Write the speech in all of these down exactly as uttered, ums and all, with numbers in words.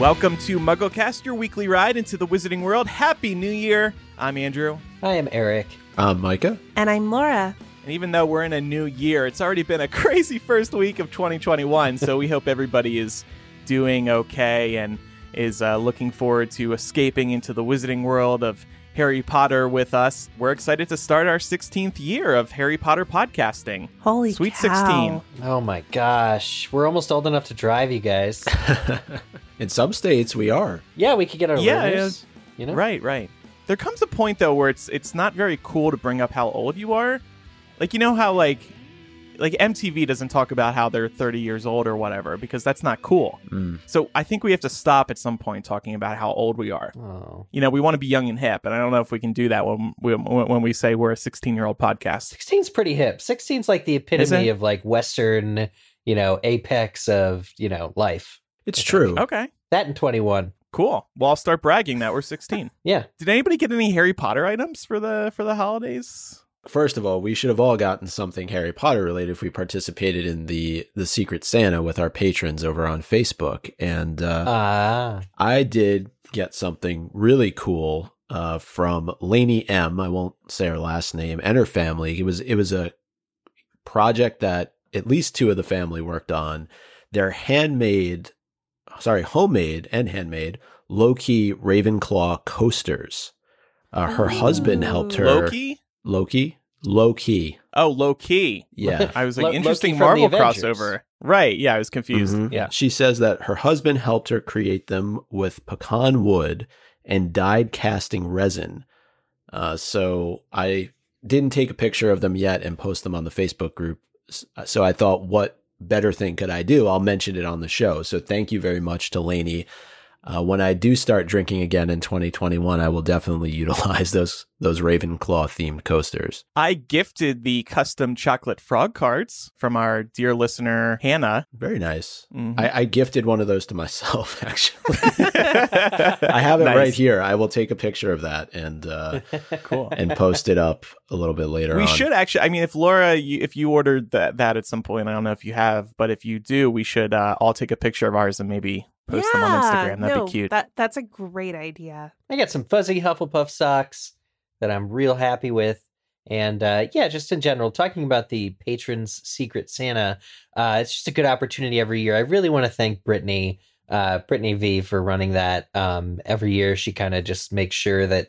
Welcome to MuggleCast, your weekly ride into the Wizarding World. Happy New Year. I'm Andrew. I am Eric. I'm Micah. And I'm Laura. And even though we're in a new year, it's already been a crazy first week of twenty twenty-one, so we hope everybody is doing okay and is uh, looking forward to escaping into the Wizarding World of Harry Potter with us. We're excited to start our sixteenth year of Harry Potter podcasting. Holy Sweet cow. sixteen. Oh my gosh. We're almost old enough to drive, you guys. In some states, we are. Yeah, we could get our yeah, learners. You know? Right, right. There comes a point, though, where it's it's not very cool to bring up how old you are. Like, you know how, like, like M T V doesn't talk about how they're thirty years old or whatever, because that's not cool. Mm. So I think we have to stop at some point talking about how old we are. Oh. You know, we want to be young and hip, and I don't know if we can do that when we, when we say we're a sixteen-year-old podcast. sixteen's pretty hip. sixteen's like the epitome of, like, Western, you know, apex of, you know, life. It's true. Okay. That and twenty-one. Cool. Well, I'll start bragging that we're sixteen. Yeah. Did anybody get any Harry Potter items for the for the holidays? First of all, we should have all gotten something Harry Potter related if we participated in the, the Secret Santa with our patrons over on Facebook. And uh, ah. I did get something really cool uh, from Lainey M. I won't say her last name, and her family. It was it was a project that at least two of the family worked on. Their handmade, sorry, homemade and handmade low-key Ravenclaw coasters. Uh, her Ooh. husband helped her. Low-key? Loki? Low-key. Oh, low-key. Yeah. I was like, Lo- interesting Marvel crossover. Right. Yeah, I was confused. Mm-hmm. Yeah. She says that her husband helped her create them with pecan wood and dyed casting resin. Uh, so I didn't take a picture of them yet and post them on the Facebook group. So I thought, what better thing could I do? I'll mention it on the show. So thank you very much to Lainey. Uh, when I do start drinking again in twenty twenty-one, I will definitely utilize those those Ravenclaw-themed coasters. I gifted the custom chocolate frog cards from our dear listener, Hannah. Very nice. Mm-hmm. I, I gifted one of those to myself, actually. I have it nice. right here. I will take a picture of that and uh, cool. and post it up a little bit later we on. We should actually, I mean, if Laura, you, if you ordered that, that at some point, I don't know if you have, but if you do, we should uh, all take a picture of ours and maybe... Post yeah, them on Instagram. That'd no, be cute. That, that's a great idea. I got some fuzzy Hufflepuff socks that I'm real happy with. And uh, yeah, just in general, talking about the Patrons Secret Santa, uh, it's just a good opportunity every year. I really want to thank Brittany, uh, Brittany V for running that. Um, every year, she kind of just makes sure that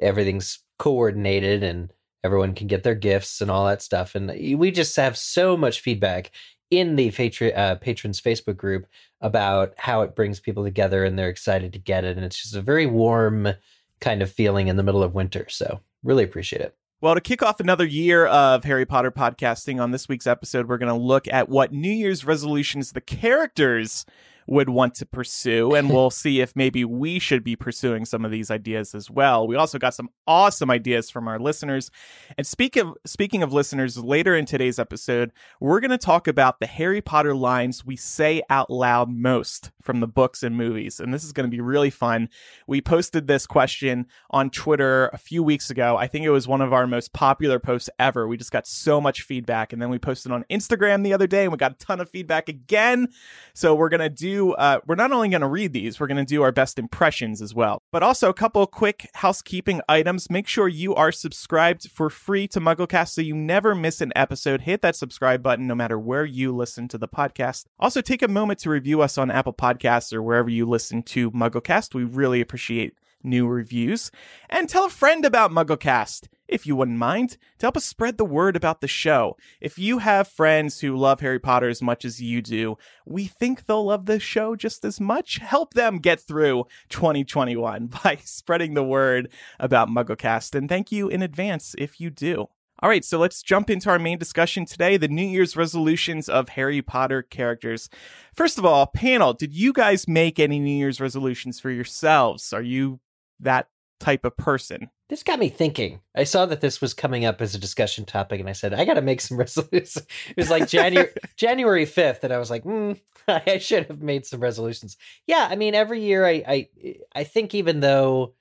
everything's coordinated and everyone can get their gifts and all that stuff. And we just have so much feedback in the patron, uh, Patrons Facebook group about how it brings people together and they're excited to get it. And it's just a very warm kind of feeling in the middle of winter. So really appreciate it. Well, to kick off another year of Harry Potter podcasting, on this week's episode, we're going to look at what New Year's resolutions the characters would want to pursue. And we'll see if maybe we should be pursuing some of these ideas as well. We also got some awesome ideas from our listeners. And speak of, speaking of listeners, later in today's episode, we're going to talk about the Harry Potter lines we say out loud most from the books and movies. And this is going to be really fun. We posted this question on Twitter a few weeks ago. I think it was one of our most popular posts ever. We just got so much feedback. And then we posted on Instagram the other day and we got a ton of feedback again. So we're going to do Uh, we're not only going to read these, we're going to do our best impressions as well. But also a couple quick housekeeping items. Make sure you are subscribed for free to MuggleCast so you never miss an episode. Hit that subscribe button no matter where you listen to the podcast. Also, take a moment to review us on Apple Podcasts or wherever you listen to MuggleCast. We really appreciate new reviews. And tell a friend about MuggleCast, if you wouldn't mind, to help us spread the word about the show. If you have friends who love Harry Potter as much as you do, we think they'll love this show just as much. Help them get through twenty twenty-one by spreading the word about MuggleCast. And thank you in advance if you do. All right, so let's jump into our main discussion today, the New Year's resolutions of Harry Potter characters. First of all, panel, did you guys make any New Year's resolutions for yourselves? Are you that type of person? This got me thinking. I saw that this was coming up as a discussion topic, and I said, I got to make some resolutions. It was like January January fifth, and I was like, mm, I should have made some resolutions. Yeah, I mean, every year, I I, I think even though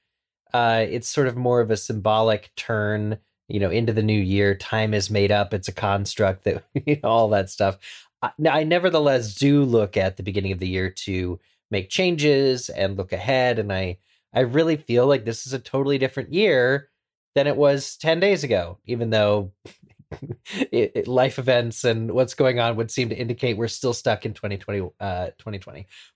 uh, it's sort of more of a symbolic turn, you know, into the new year, time is made up, it's a construct, that you know, all that stuff. I, I nevertheless do look at the beginning of the year to make changes and look ahead. And I, I really feel like this is a totally different year than it was ten days ago, even though it, it, life events and what's going on would seem to indicate we're still stuck in twenty twenty.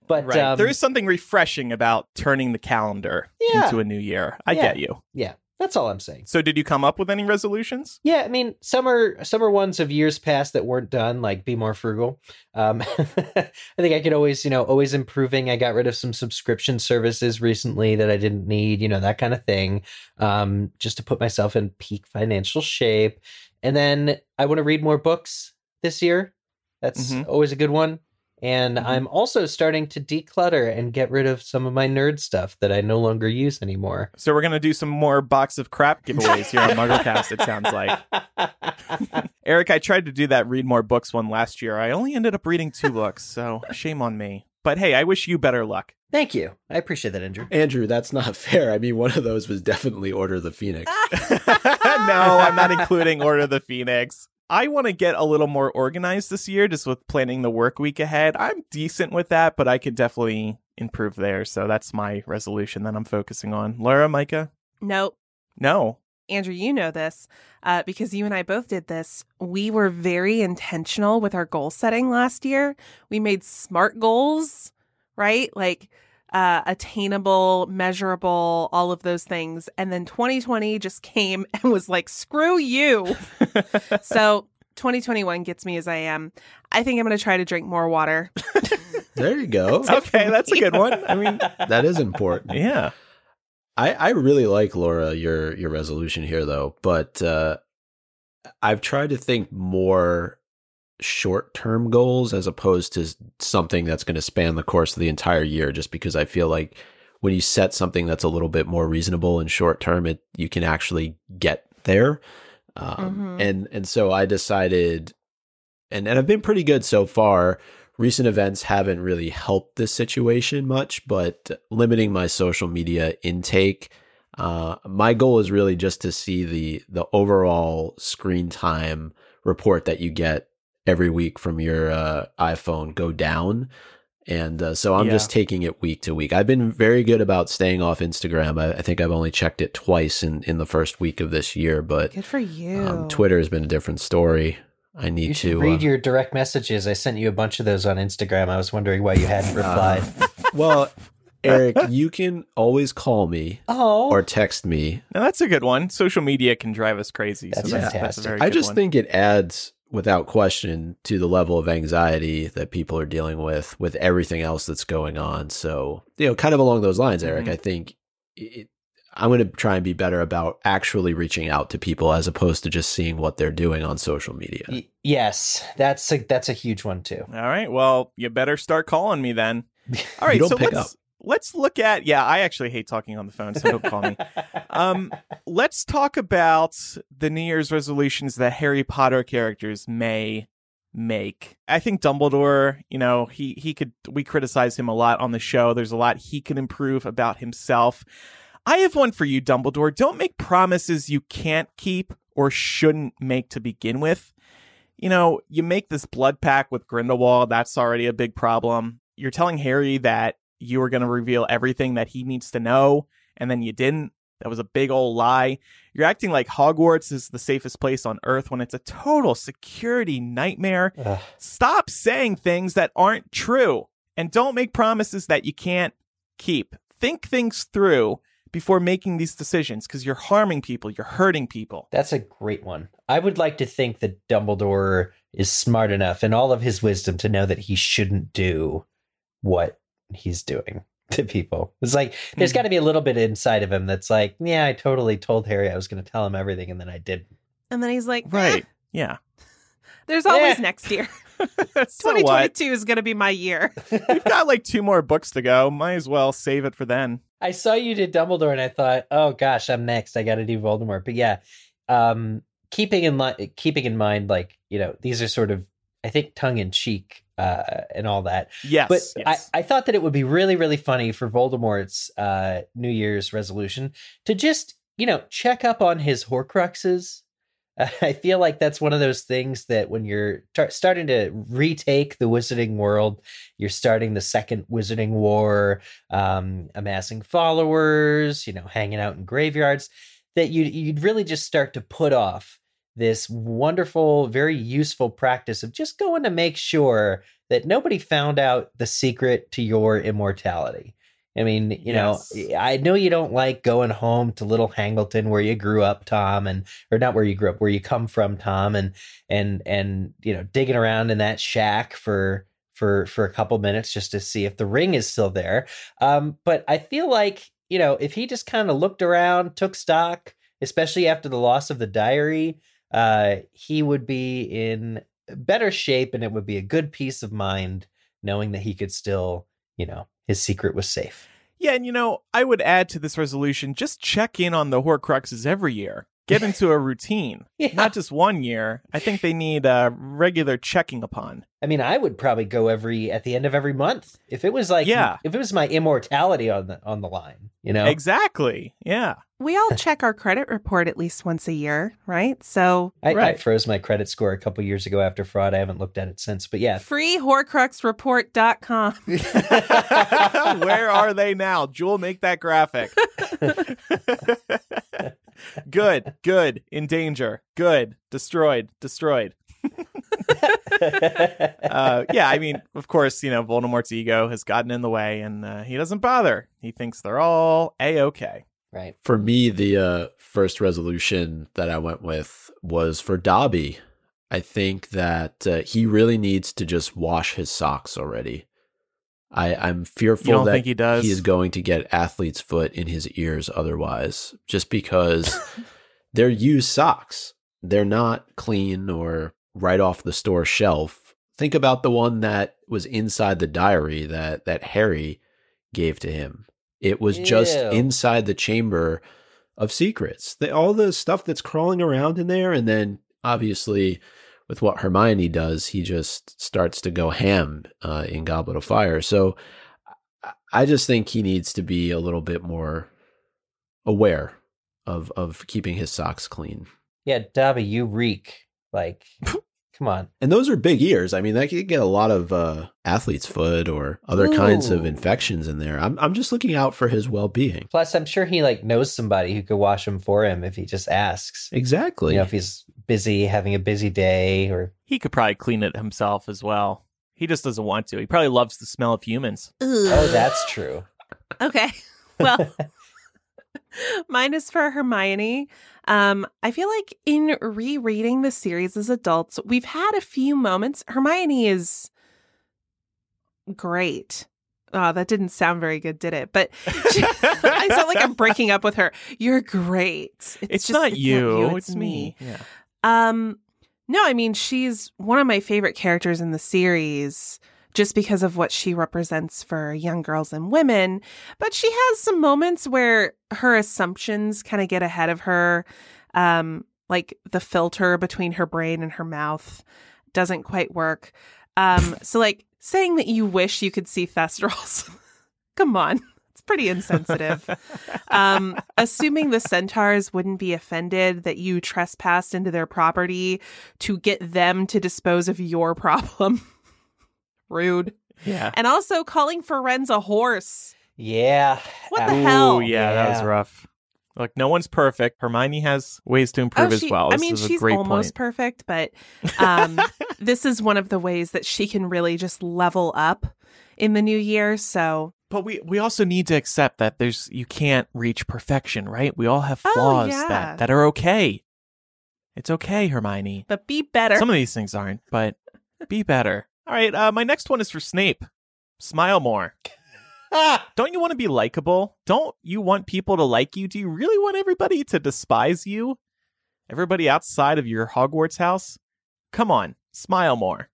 But right. um, there is something refreshing about turning the calendar yeah. into a new year. I yeah. get you. Yeah. That's all I'm saying. So did you come up with any resolutions? Yeah, I mean, some are, some are ones of years past that weren't done, like be more frugal. Um, I think I could always, you know, always improving. I got rid of some subscription services recently that I didn't need, you know, that kind of thing, um, just to put myself in peak financial shape. And then I want to read more books this year. That's mm-hmm. always a good one. And mm-hmm. I'm also starting to declutter and get rid of some of my nerd stuff that I no longer use anymore. So we're going to do some more box of crap giveaways here on MuggleCast, it sounds like. Eric, I tried to do that read more books one last year. I only ended up reading two books, so shame on me. But hey, I wish you better luck. Thank you. I appreciate that, Andrew. Andrew, that's not fair. I mean, one of those was definitely Order of the Phoenix. No, I'm not including Order of the Phoenix. I want to get a little more organized this year, just with planning the work week ahead. I'm decent with that, but I could definitely improve there. So that's my resolution that I'm focusing on. Laura, Micah? No. No. Andrew, you know this uh, because you and I both did this. We were very intentional with our goal setting last year. We made SMART goals, right? Like uh, attainable, measurable, all of those things. And then twenty twenty just came and was like, screw you. So twenty twenty-one gets me as I am. I think I'm going to try to drink more water. There you go. Okay, that's a good one. I mean, that is important. Yeah. I, I really like, Laura, your, your resolution here, though. But uh, I've tried to think more short-term goals as opposed to something that's going to span the course of the entire year, just because I feel like when you set something that's a little bit more reasonable and short-term, it you can actually get there. Um, mm-hmm. and, and so I decided, and, and I've been pretty good so far. Recent events haven't really helped this situation much, but limiting my social media intake, uh, my goal is really just to see the the overall screen time report that you get every week from your uh, iPhone go down. And uh, so I'm yeah. just taking it week to week. I've been very good about staying off Instagram. I, I think I've only checked it twice in, in the first week of this year. But good for you. Um, Twitter has been a different story. I need you should to read uh, your direct messages. I sent you a bunch of those on Instagram. I was wondering why you hadn't replied. Uh, well, Eric, you can always call me oh. or text me. Now that's a good one. Social media can drive us crazy. That's so fantastic. That's a very I good just one. Think it adds, without question, to the level of anxiety that people are dealing with, with everything else that's going on. So, you know, kind of along those lines, Eric, mm-hmm. I think it, I'm going to try and be better about actually reaching out to people as opposed to just seeing what they're doing on social media. Y- yes, that's a, that's a huge one too. All right. Well, you better start calling me then. All right. So let's, up. let's look at, yeah, I actually hate talking on the phone, so don't call me. Um, let's talk about the New Year's resolutions that Harry Potter characters may make. I think Dumbledore, you know, he, he could, we criticize him a lot on the show. There's a lot he can improve about himself. I have one for you, Dumbledore. Don't make promises you can't keep or shouldn't make to begin with. You know, you make this blood pact with Grindelwald. That's already a big problem. You're telling Harry that you were going to reveal everything that he needs to know, and then you didn't. That was a big old lie. You're acting like Hogwarts is the safest place on Earth when it's a total security nightmare. Ugh. Stop saying things that aren't true, and don't make promises that you can't keep. Think things through before making these decisions, because you're harming people, you're hurting people. That's a great one. I would like to think that Dumbledore is smart enough in all of his wisdom to know that he shouldn't do what he's doing to people. It's like, there's mm-hmm. got to be a little bit inside of him that's like, yeah, I totally told Harry I was going to tell him everything, and then I didn't. And then he's like, right, ah. yeah. There's always yeah. next year. twenty twenty-two is going to be my year. We've got like two more books to go. Might as well save it for then. I saw you did Dumbledore and I thought, oh gosh, I'm next. I got to do Voldemort. But yeah, um, keeping in li- keeping in mind, like, you know, these are sort of, I think, tongue in cheek uh, and all that. Yes. But yes. I-, I thought that it would be really, really funny for Voldemort's uh, New Year's resolution to just, you know, check up on his Horcruxes. I feel like that's one of those things that when you're tar- starting to retake the Wizarding World, you're starting the second Wizarding War, um, amassing followers, you know, hanging out in graveyards, that you'd, you'd really just start to put off this wonderful, very useful practice of just going to make sure that nobody found out the secret to your immortality. I mean, you yes. know, I know you don't like going home to Little Hangleton where you grew up, Tom, and or not where you grew up, where you come from, Tom, and and and you know, digging around in that shack for for for a couple minutes just to see if the ring is still there. Um, but I feel like, you know, if he just kind of looked around, took stock, especially after the loss of the diary, uh, he would be in better shape, and it would be a good peace of mind knowing that he could still, you know, his secret was safe. Yeah, and you know, I would add to this resolution, just check in on the Horcruxes every year. Get into a routine, yeah. Not just one year. I think they need a uh, regular checking upon. I mean, I would probably go every at the end of every month if it was like, yeah. if it was my immortality on the on the line, you know? Exactly. Yeah. We all check our credit report at least once a year, right? So I, right. I froze my credit score a couple years ago after fraud. I haven't looked at it since, but yeah. free horcrux report dot com Where are they now? Jewel, make that graphic. Good, good, in danger, good, destroyed, destroyed. uh, yeah, I mean, of course, you know, Voldemort's ego has gotten in the way, and uh, he doesn't bother. He thinks they're all A-okay. Right. For me, the uh, first resolution that I went with was for Dobby. I think that uh, he really needs to just wash his socks already. I, I'm fearful that he, he is going to get athlete's foot in his ears otherwise, just because they're used socks. They're not clean or right off the store shelf. Think about the one that was inside the diary that, that Harry gave to him. It was Ew. just inside the Chamber of Secrets. They, all the stuff that's crawling around in there, and then obviously with what Hermione does, he just starts to go ham uh, in Goblet of Fire. So I just think he needs to be a little bit more aware of of keeping his socks clean. Yeah, Dobby, you reek. Like, come on. And those are big ears. I mean, that could get a lot of uh, athlete's foot or other Ooh. kinds of infections in there. I'm I'm just looking out for his well-being. Plus, I'm sure he like knows somebody who could wash him for him if he just asks. Exactly. You know, if he's busy, having a busy day, or he could probably clean it himself as well. He just doesn't want to. He probably loves the smell of humans. Ooh. Oh, that's true. Okay. Well, mine is for Hermione. Um, I feel like in rereading the series as adults, we've had a few moments. Hermione is great. Oh, that didn't sound very good, did it? But she, I sound like I'm breaking up with her. You're great. It's, it's just, not it's you. Not you. It's, it's me. me. Yeah. Um, no, I mean, she's one of my favorite characters in the series just because of what she represents for young girls and women. But she has some moments where her assumptions kind of get ahead of her, um, like the filter between her brain and her mouth doesn't quite work. Um, so, like, saying that you wish you could see thestrals. Come on. It's pretty insensitive. Um, assuming the centaurs wouldn't be offended that you trespassed into their property to get them to dispose of your problem. Rude. Yeah. And also calling for Ren's a horse. Yeah. What the Ooh, hell? Yeah, yeah, that was rough. Look, no one's perfect. Hermione has ways to improve oh, she, as well. This I mean, is she's a great almost point. perfect, but um, this is one of the ways that she can really just level up in the new year. So, but we, we also need to accept that there's you can't reach perfection, right? We all have flaws oh, yeah. that, that are okay. It's okay, Hermione. But be better. Some of these things aren't, but be better. All right, uh, my next one is for Snape. Smile more. Ah, don't you want to be likable? Don't you want people to like you? Do you really want everybody to despise you? Everybody outside of your Hogwarts house? Come on, smile more.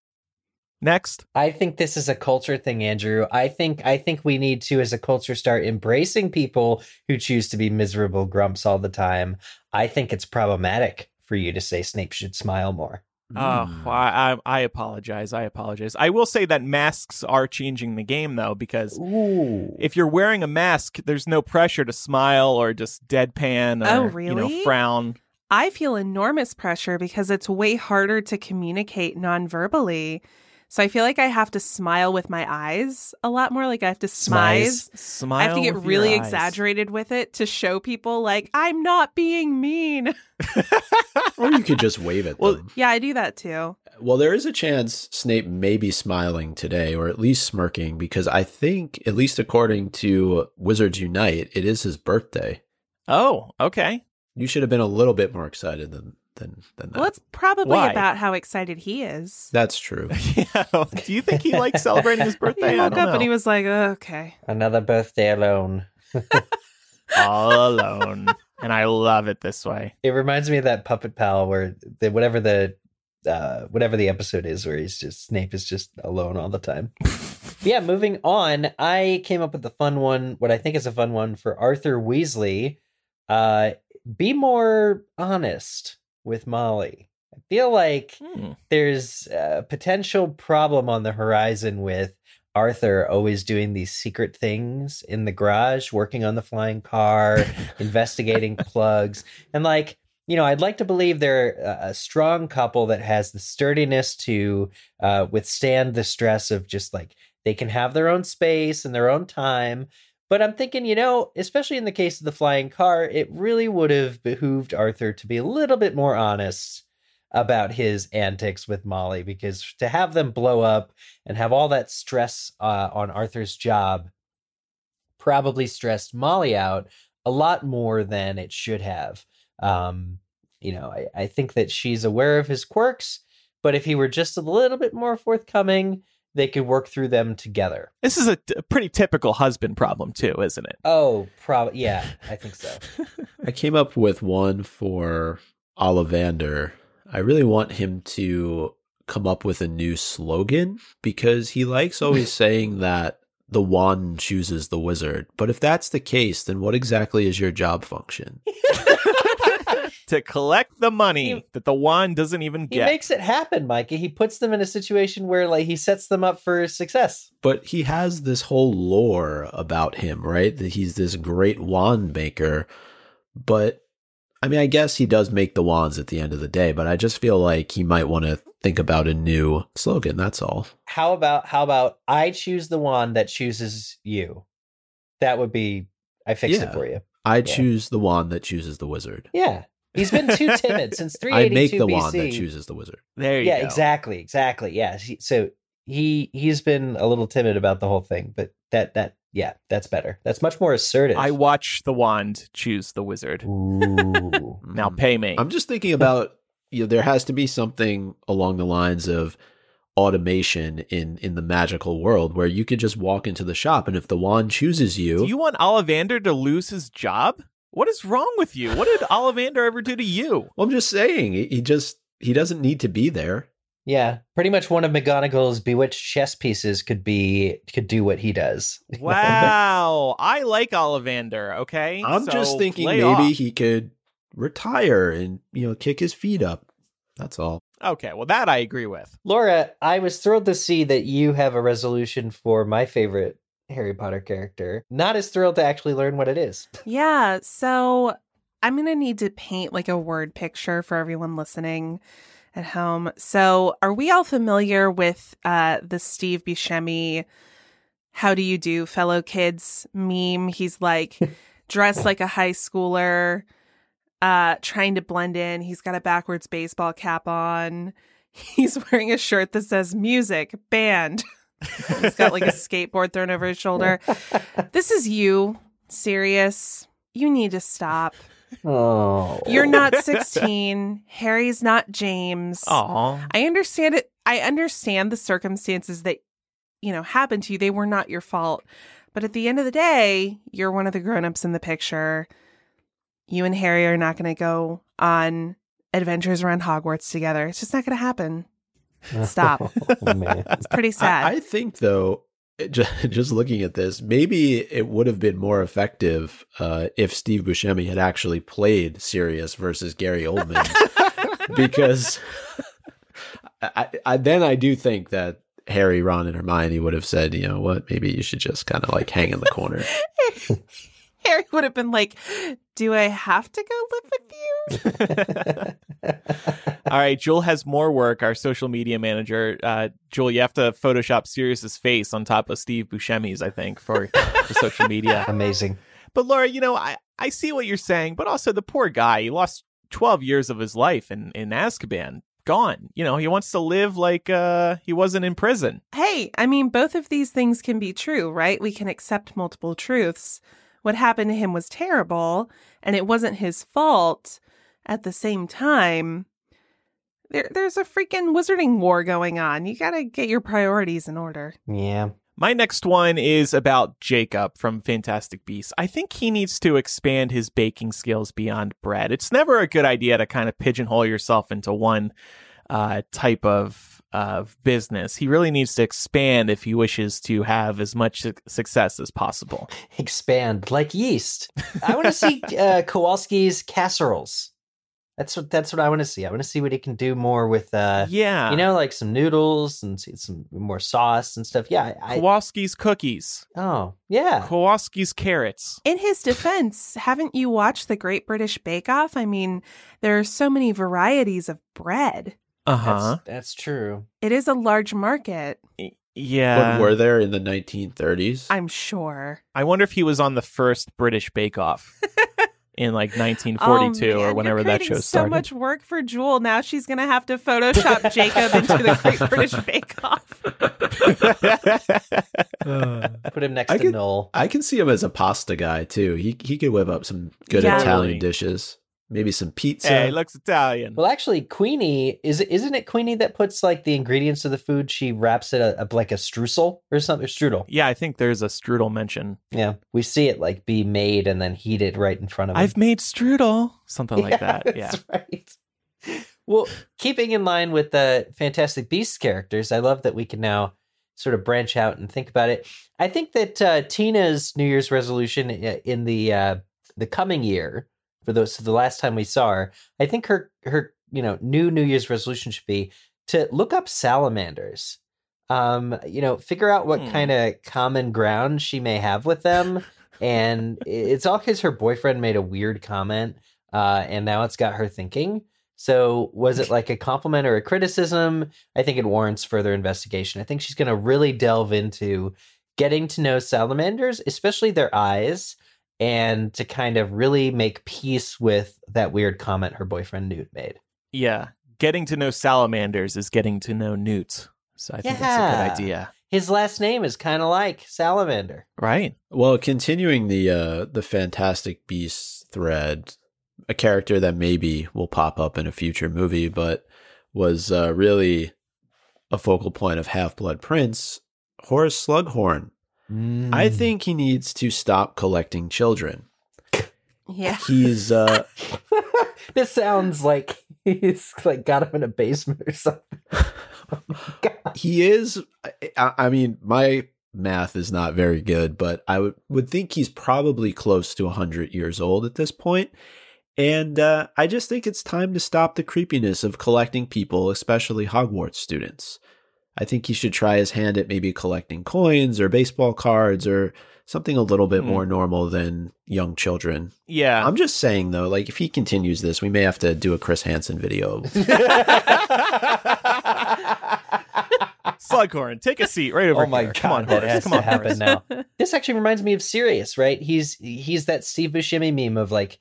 Next. I think this is a culture thing, Andrew. I think I think we need to, as a culture, start embracing people who choose to be miserable grumps all the time. I think it's problematic for you to say Snape should smile more. Mm. Oh, I, I apologize. I apologize. I will say that masks are changing the game, though, because Ooh. if you're wearing a mask, there's no pressure to smile or just deadpan or, oh, really? you know, frown. I feel enormous pressure because it's way harder to communicate non-verbally. So I feel like I have to smile with my eyes a lot more. Like I have to smize. Smile. I have to get really exaggerated with it to show people like I'm not being mean. Or you could just wave at well, them. Yeah, I do that too. Well, there is a chance Snape may be smiling today or at least smirking because I think, at least according to Wizards Unite, it is his birthday. Oh, okay. You should have been a little bit more excited than Than, than that. Well, it's probably Why? about how excited he is. That's true. Yeah. Do you think he likes celebrating his birthday? He woke up know. and he was like, oh, okay. Another birthday alone. All alone. And I love it this way. It reminds me of that Puppet Pal where they, whatever the uh, whatever the episode is where he's just Snape is just alone all the time. Yeah, moving on. I came up with a fun one, what I think is a fun one for Arthur Weasley. Uh, be more honest with Molly. I feel like hmm. there's a potential problem on the horizon with Arthur always doing these secret things in the garage, working on the flying car, investigating plugs. And like, you know, I'd like to believe they're a strong couple that has the sturdiness to uh, withstand the stress of just like, they can have their own space and their own time. But I'm thinking, you know, especially in the case of the flying car, it really would have behooved Arthur to be a little bit more honest about his antics with Molly, because to have them blow up and have all that stress uh, on Arthur's job probably stressed Molly out a lot more than it should have. Um, you know, I, I think that she's aware of his quirks, but if he were just a little bit more forthcoming, they could work through them together. This is a, t- a pretty typical husband problem, too, isn't it? Oh, probably. Yeah, I think so. I came up with one for Ollivander. I really want him to come up with a new slogan because he likes always saying that the wand chooses the wizard. But if that's the case, then what exactly is your job function? To collect the money he, that the wand doesn't even get. He makes it happen, Mikey. He puts them in a situation where like he sets them up for success. But he has this whole lore about him, right? That he's this great wand maker. But I mean, I guess he does make the wands at the end of the day, but I just feel like he might want to think about a new slogan. That's all. How about, how about I choose the wand that chooses you? That would be, I fixed yeah. it for you. I yeah. choose the wand that chooses the wizard. Yeah. He's been too timid since three eighty-two B C. I make the B C. Wand that chooses the wizard. There you yeah, go. Yeah, exactly, exactly. Yeah, so he he's been a little timid about the whole thing, but that that yeah, that's better. That's much more assertive. I watch the wand choose the wizard. Ooh. Now pay me. I'm just thinking about, you know, there has to be something along the lines of automation in in the magical world where you could just walk into the shop and if the wand chooses you. Do you want Ollivander to lose his job? What is wrong with you? What did Ollivander ever do to you? Well, I'm just saying, he, he just, he doesn't need to be there. Yeah, pretty much one of McGonagall's bewitched chess pieces could be, could do what he does. Wow, I like Ollivander, okay? I'm so just thinking maybe off. He could retire and, you know, kick his feet up. That's all. Okay, well, that I agree with. Laura, I was thrilled to see that you have a resolution for my favorite Harry Potter character. Not as thrilled to actually learn what it is. Yeah, so I'm going to need to paint like a word picture for everyone listening at home. So are we all familiar with uh, the Steve Buscemi, how do you do fellow kids meme? He's like dressed like a high schooler, uh, trying to blend in. He's got a backwards baseball cap on. He's wearing a shirt that says music, band. He's got like a skateboard thrown over his shoulder. This is you, Sirius. You need to stop. Oh, you're not sixteen. Harry's not James. Aww. I understand it. I understand the circumstances that, you know, happened to you. They were not your fault. But at the end of the day, you're one of the grown-ups in the picture. You and Harry are not going to go on adventures around Hogwarts together. It's just not going to happen. Stop. Oh, man. It's pretty sad. I, I think, though, just, just looking at this, maybe it would have been more effective uh, if Steve Buscemi had actually played Sirius versus Gary Oldman, because I, I, then I do think that Harry, Ron, and Hermione would have said, you know what, maybe you should just kind of like hang in the corner. Harry would have been like, do I have to go live with you? All right, Joel has more work, our social media manager. Uh, Joel, you have to Photoshop Sirius's face on top of Steve Buscemi's, I think, for, for social media. Amazing. But Laura, you know, I, I see what you're saying, but also the poor guy, he lost twelve years of his life in, in Azkaban. Gone. You know, he wants to live like uh, he wasn't in prison. Hey, I mean, both of these things can be true, right? We can accept multiple truths. What happened to him was terrible, and it wasn't his fault. At the same time, there, there's a freaking wizarding war going on. You gotta get your priorities in order. Yeah. My next one is about Jacob from Fantastic Beasts. I think he needs to expand his baking skills beyond bread. It's never a good idea to kind of pigeonhole yourself into one uh, type of of business. He really needs to expand if he wishes to have as much su- success as possible. Expand like yeast. I want to see uh, Kowalski's casseroles. That's what that's what I want to see. I want to see what he can do more with, uh, yeah, you know, like some noodles and some more sauce and stuff. Yeah, I, Kowalski's cookies. Oh, yeah, Kowalski's carrots. In his defense, haven't you watched the Great British Bake Off? I mean, there are so many varieties of bread. Uh huh. That's, that's true. It is a large market. Yeah. When were there in the nineteen thirties? I'm sure. I wonder if he was on the first British Bake Off. In like nineteen forty-two, oh, man, or whenever that show started. So much work for Jewel. Now she's going to have to Photoshop Jacob into the Great British Bake Off. Put him next I to can, Noel. I can see him as a pasta guy too. He he could whip up some good yeah. Italian dishes. Maybe some pizza. Hey, it looks Italian. Well, actually, Queenie is isn't it Queenie that puts like the ingredients of the food? She wraps it up like a streusel or something. Or strudel. Yeah, I think there's a strudel mention. Yeah, we see it like be made and then heated right in front of. I've him. made strudel, something like yeah, that. Yeah, that's right. Well, keeping in line with the Fantastic Beasts characters, I love that we can now sort of branch out and think about it. I think that uh, Tina's New Year's resolution in the uh, the coming year. For those, so the last time we saw her, I think her, her, you know, new New Year's resolution should be to look up salamanders, um, you know, figure out what mm. kind of common ground she may have with them. And it's all because her boyfriend made a weird comment uh, and now it's got her thinking. So was it like a compliment or a criticism? I think it warrants further investigation. I think she's going to really delve into getting to know salamanders, especially their eyes. And to kind of really make peace with that weird comment her boyfriend Newt made. Yeah. Getting to know salamanders is getting to know Newt. So I yeah. think that's a good idea. His last name is kind of like Salamander. Right. Well, continuing the uh, the Fantastic Beasts thread, a character that maybe will pop up in a future movie, but was uh, really a focal point of Half-Blood Prince, Horace Slughorn. I think he needs to stop collecting children. Yeah. He's uh this sounds like he's like got him in a basement or something. Oh he is I, I mean my math is not very good, but I would, would think he's probably close to one hundred years old at this point. And uh, I just think it's time to stop the creepiness of collecting people, especially Hogwarts students. I think he should try his hand at maybe collecting coins or baseball cards or something a little bit mm. more normal than young children. Yeah. I'm just saying, though, like if he continues this, we may have to do a Chris Hansen video. Slughorn, take a seat right over oh my here. God, come on, Horace. That has come to on, happen now. This actually reminds me of Sirius, right? He's he's that Steve Buscemi meme of like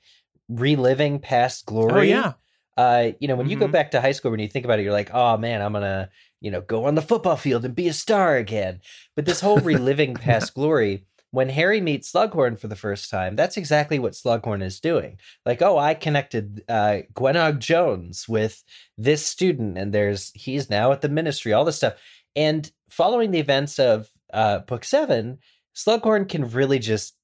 reliving past glory. Oh, yeah. Uh, you know, when mm-hmm. you go back to high school, when you think about it, you're like, oh, man, I'm going to, you know, go on the football field and be a star again. But this whole reliving past glory, when Harry meets Slughorn for the first time, that's exactly what Slughorn is doing. Like, oh, I connected uh, Gwenog Jones with this student, and there's he's now at the ministry, all this stuff. And following the events of uh, book seven, Slughorn can really just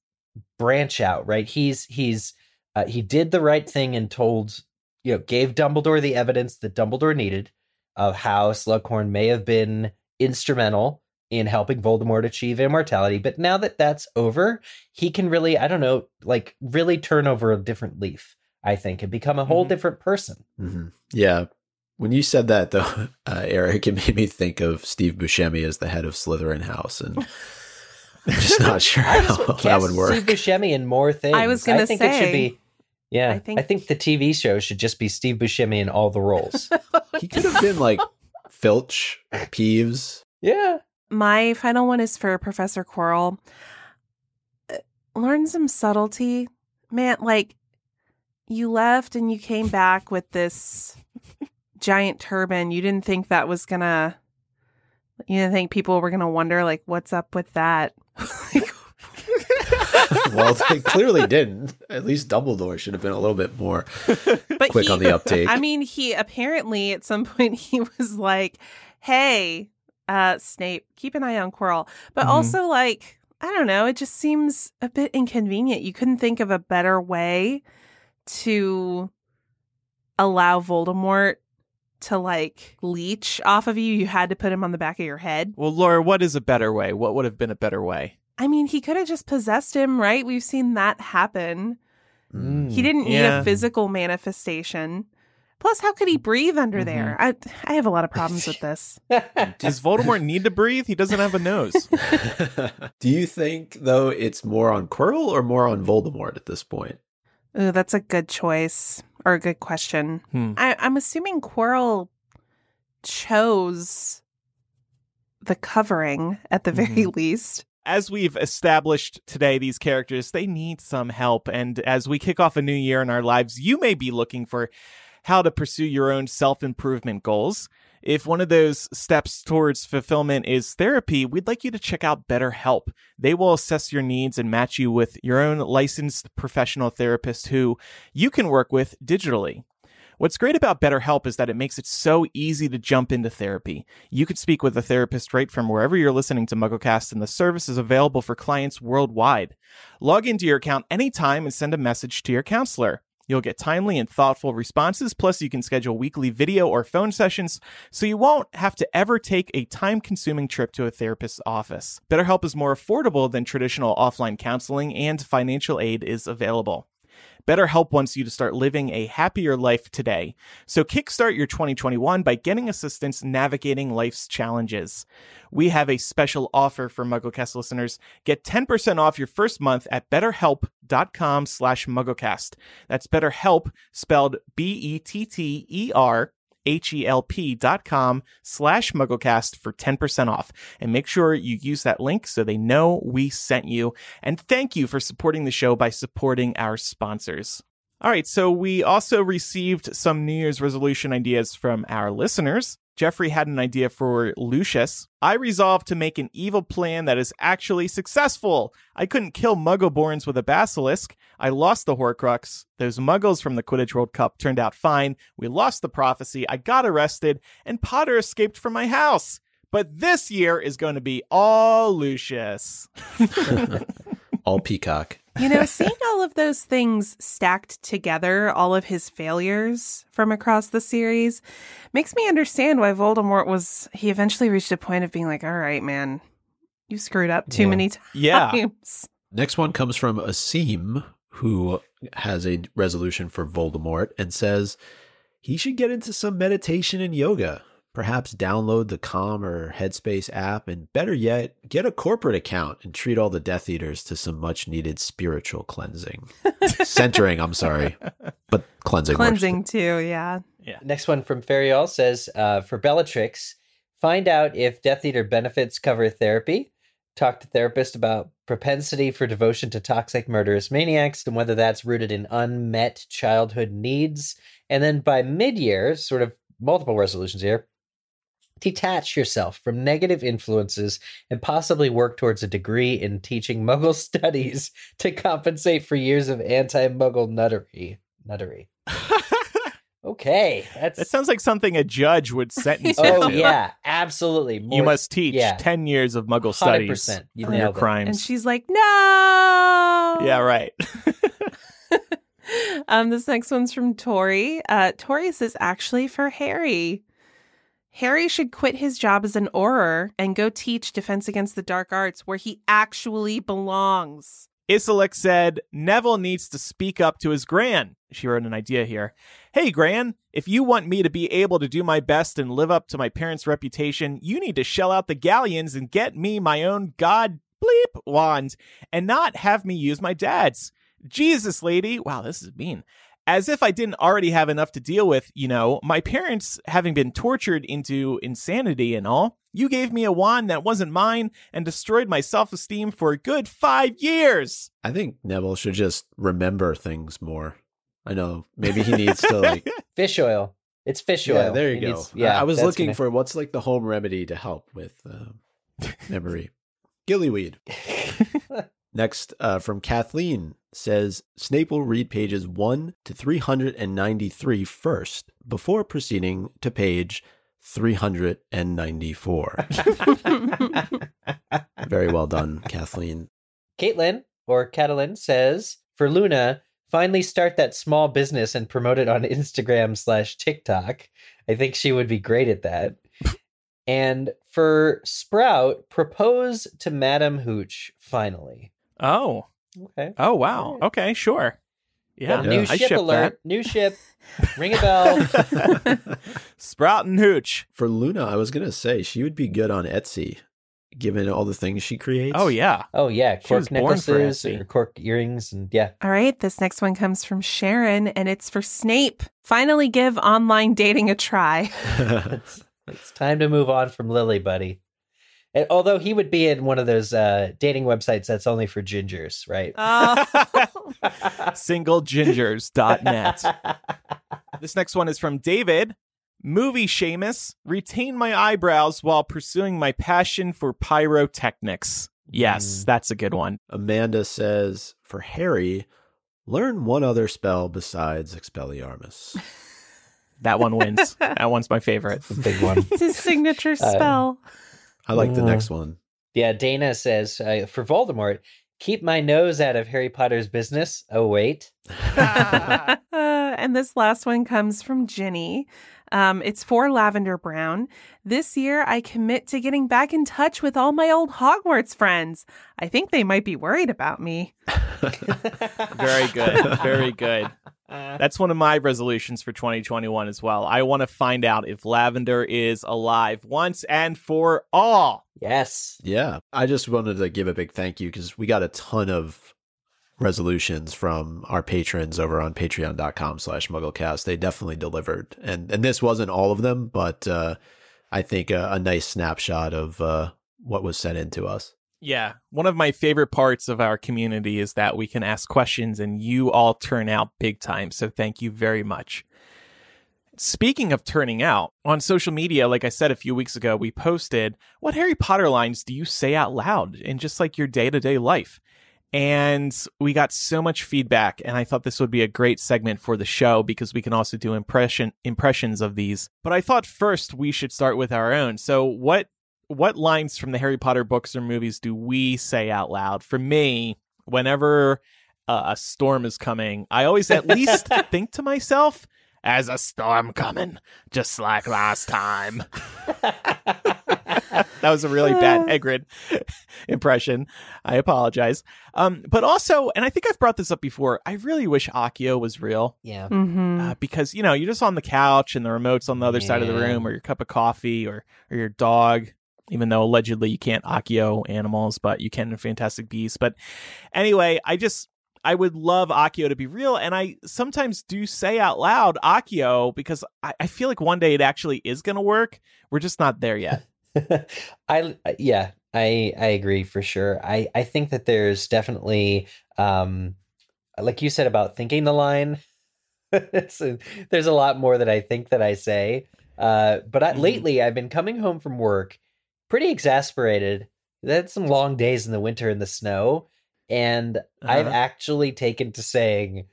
branch out, right? He's he's uh, he did the right thing and told, you know, gave Dumbledore the evidence that Dumbledore needed of how Slughorn may have been instrumental in helping Voldemort achieve immortality. But now that that's over, he can really, I don't know, like really turn over a different leaf, I think, and become a whole mm-hmm. different person. Mm-hmm. Yeah. When you said that, though, uh, Eric, it made me think of Steve Buscemi as the head of Slytherin House. And I'm just not sure how that would work. Steve Buscemi in more things. I was going to say. I think it should be. Yeah, I think, I think the T V show should just be Steve Buscemi in all the roles. He could have been like Filch, Peeves. Yeah. My final one is for Professor Quirrell. Learn some subtlety. Man, like, you left and you came back with this giant turban. You didn't think that was going to... You didn't think people were going to wonder, like, what's up with that? Like, well, they clearly didn't. At least Dumbledore should have been a little bit more but quick he, on the uptake. I mean, he apparently at some point he was like, hey, uh, Snape, keep an eye on Quirrell. But mm-hmm. also, like, I don't know, it just seems a bit inconvenient. You couldn't think of a better way to allow Voldemort to, like, leech off of you. You had to put him on the back of your head. Well, Laura, what is a better way? What would have been a better way? I mean, he could have just possessed him, right? We've seen that happen. Mm, he didn't yeah. need a physical manifestation. Plus, how could he breathe under mm-hmm. there? I I have a lot of problems with this. Does Voldemort need to breathe? He doesn't have a nose. Do you think, though, it's more on Quirrell or more on Voldemort at this point? Ooh, that's a good choice or a good question. Hmm. I, I'm assuming Quirrell chose the covering at the very mm-hmm. least. As we've established today, these characters, they need some help. And as we kick off a new year in our lives, you may be looking for how to pursue your own self-improvement goals. If one of those steps towards fulfillment is therapy, we'd like you to check out BetterHelp. They will assess your needs and match you with your own licensed professional therapist who you can work with digitally. What's great about BetterHelp is that it makes it so easy to jump into therapy. You could speak with a therapist right from wherever you're listening to MuggleCast, and the service is available for clients worldwide. Log into your account anytime and send a message to your counselor. You'll get timely and thoughtful responses, plus you can schedule weekly video or phone sessions, so you won't have to ever take a time-consuming trip to a therapist's office. BetterHelp is more affordable than traditional offline counseling, and financial aid is available. BetterHelp wants you to start living a happier life today. So kickstart your twenty twenty-one by getting assistance navigating life's challenges. We have a special offer for MuggleCast listeners. Get ten percent off your first month at betterhelp.com slash MuggleCast. That's BetterHelp spelled B E T T E R. H-E-L-P dot com slash MuggleCast for ten percent off. And make sure you use that link so they know we sent you. And thank you for supporting the show by supporting our sponsors. All right, so we also received some New Year's resolution ideas from our listeners. Jeffrey had an idea for Lucius. I resolved to make an evil plan that is actually successful. I couldn't kill Muggleborns with a basilisk. I lost the Horcrux. Those Muggles from the Quidditch World Cup turned out fine. We lost the prophecy. I got arrested, and Potter escaped from my house. But this year is going to be all Lucius. All peacock. You know, seeing all of those things stacked together, all of his failures from across the series, makes me understand why Voldemort was, he eventually reached a point of being like, all right, man, you screwed up too yeah. many times. Yeah. Next one comes from Asim, who has a resolution for Voldemort and says he should get into some meditation and yoga. Perhaps download the Calm or Headspace app, and better yet, get a corporate account and treat all the Death Eaters to some much-needed spiritual cleansing. Centering, I'm sorry, but cleansing. Cleansing too, yeah. yeah. Next one from Ferial says, uh, for Bellatrix, find out if Death Eater benefits cover therapy. Talk to therapist about propensity for devotion to toxic murderous maniacs and whether that's rooted in unmet childhood needs. And then by mid-year, sort of multiple resolutions here, detach yourself from negative influences and possibly work towards a degree in teaching Muggle studies to compensate for years of anti-Muggle nuttery. Nuttery. Okay. That's... That sounds like something a judge would sentence you oh, to. Oh, yeah. Absolutely. More... You must teach yeah. ten years of Muggle studies you from your it. crimes. And she's like, no! Yeah, right. um, this next one's from Tori. Uh, Tori says, actually for Harry. Harry should quit his job as an Auror and go teach Defense Against the Dark Arts where he actually belongs. Isalek said, Neville needs to speak up to his Gran. She wrote an idea here. Hey, Gran, if you want me to be able to do my best and live up to my parents' reputation, you need to shell out the galleons and get me my own god bleep wand and not have me use my dad's. Jesus, lady. Wow, this is mean. As if I didn't already have enough to deal with, you know, my parents having been tortured into insanity and all. You gave me a wand that wasn't mine and destroyed my self-esteem for a good five years. I think Neville should just remember things more. I know. Maybe he needs to, like... Fish oil. It's fish oil. Yeah, there you he go. Needs, yeah, I was looking gonna... for what's, like, the home remedy to help with um, memory. Gillyweed. Next, uh, from Kathleen, says, Snape will read pages one to three hundred ninety-three first before proceeding to page three hundred ninety-four. Very well done, Kathleen. Caitlin, or Catalin, says, for Luna, finally start that small business and promote it on Instagram slash TikTok. I think she would be great at that. And for Sprout, propose to Madam Hooch, finally. Oh. Okay. Oh, wow. Right. Okay, sure. Yeah. yeah. New yeah. ship alert. That. New ship. Ring a bell. Sprout and Hooch. For Luna, I was going to say she would be good on Etsy, given all the things she creates. Oh, yeah. Oh, yeah. Cork necklaces or cork earrings. And yeah. All right. This next one comes from Sharon, and it's for Snape. Finally give online dating a try. it's, it's time to move on from Lily, buddy. And although he would be in one of those uh, dating websites that's only for gingers, right? Uh. single gingers dot net. This next one is from David. Movie Seamus, retain my eyebrows while pursuing my passion for pyrotechnics. Yes, mm. that's a good one. Amanda says, for Harry, learn one other spell besides Expelliarmus. That one wins. That one's my favorite. It's a big one. It's his signature spell. Um, I like the next one. Yeah, Dana says, uh, for Voldemort, keep my nose out of Harry Potter's business. Oh, wait. uh, and this last one comes from Jenny. Um, it's for Lavender Brown. This year, I commit to getting back in touch with all my old Hogwarts friends. I think they might be worried about me. Very good. Very good. That's one of my resolutions for twenty twenty-one as well. I want to find out if Lavender is alive once and for all. Yes. Yeah. I just wanted to give a big thank you because we got a ton of resolutions from our patrons over on patreon.com slash MuggleCast. They definitely delivered. And and this wasn't all of them, but uh, I think a, a nice snapshot of uh, what was sent in to us. Yeah. One of my favorite parts of our community is that we can ask questions and you all turn out big time. So thank you very much. Speaking of turning out, on social media, like I said a few weeks ago, we posted, what Harry Potter lines do you say out loud in just like your day-to-day life? And we got so much feedback, and I thought this would be a great segment for the show because we can also do impression impressions of these. But I thought first we should start with our own. So what what lines from the Harry Potter books or movies do we say out loud? For me, whenever uh, a storm is coming, I always at least think to myself, "As a storm coming, just like last time." That was a really bad Hagrid impression. I apologize. Um, but also, and I think I've brought this up before, I really wish Accio was real. Yeah. Mm-hmm. Uh, because, you know, you're just on the couch and the remote's on the other yeah. side of the room, or your cup of coffee, or, or your dog, even though allegedly you can't Accio animals, but you can in Fantastic Beasts. But anyway, I just... I would love Accio to be real, and I sometimes do say out loud Accio because I, I feel like one day it actually is going to work. We're just not there yet. I yeah, I I agree for sure. I, I think that there's definitely, um, like you said about thinking the line, it's, there's a lot more that I think that I say. Uh, but I, mm-hmm. lately, I've been coming home from work pretty exasperated. That's some long days in the winter in the snow. And uh-huh. I've actually taken to saying,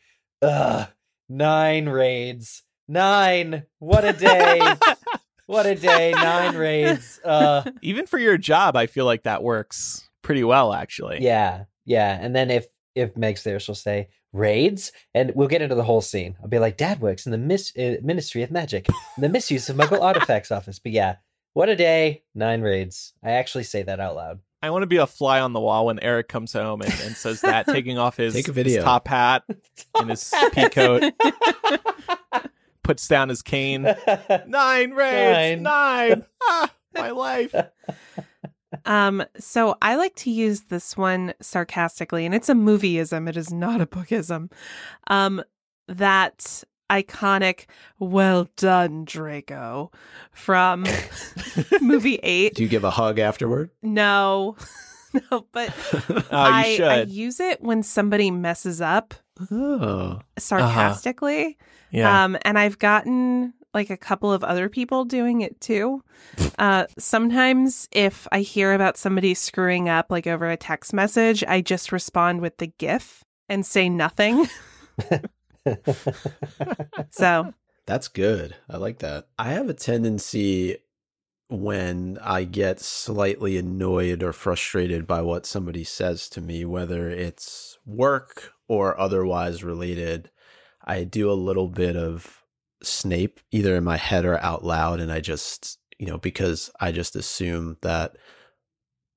ugh, nine raids, nine. What a day. What a day. Nine raids. Uh, Even for your job, I feel like that works pretty well, actually. Yeah. Yeah. And then if, if Meg's there, she'll say raids and we'll get into the whole scene. I'll be like, Dad works in the mis- uh, Ministry of Magic, the misuse of Muggle Artifacts Office. But yeah, what a day. Nine raids. I actually say that out loud. I want to be a fly on the wall when Eric comes home and, and says that, taking off his, his top hat and his pea coat, puts down his cane. Nine raids, nine. nine. Ah, my life. Um, so I like to use this one sarcastically, and it's a movieism. It is not a bookism. Um, that iconic, well done, Draco, from movie eight. Do you give a hug afterward? No, no, but oh, I, I use it when somebody messes up oh. sarcastically. Uh-huh. Yeah. Um, and I've gotten like a couple of other people doing it too. Uh, sometimes if I hear about somebody screwing up, like over a text message, I just respond with the GIF and say nothing. So that's good. I like that. I have a tendency when I get slightly annoyed or frustrated by what somebody says to me, whether it's work or otherwise related, I do a little bit of Snape either in my head or out loud. And I just, you know, because I just assume that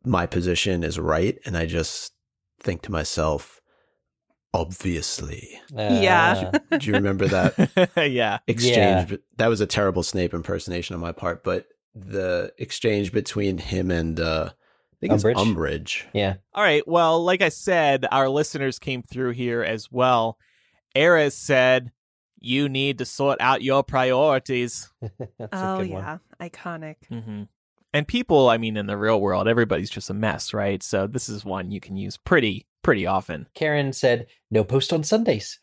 my position is right. And I just think to myself, obviously. Uh. Yeah. Do, do you remember that yeah. exchange? Yeah. That was a terrible Snape impersonation on my part, but the exchange between him and, uh, I think Umbridge. It's Umbridge. Yeah. All right. Well, like I said, our listeners came through here as well. Ares said, you need to sort out your priorities. That's oh, a good yeah. one. Iconic. Mm-hmm. And people, I mean, in the real world, everybody's just a mess, right? So this is one you can use pretty, pretty often. Karen said, no post on Sundays.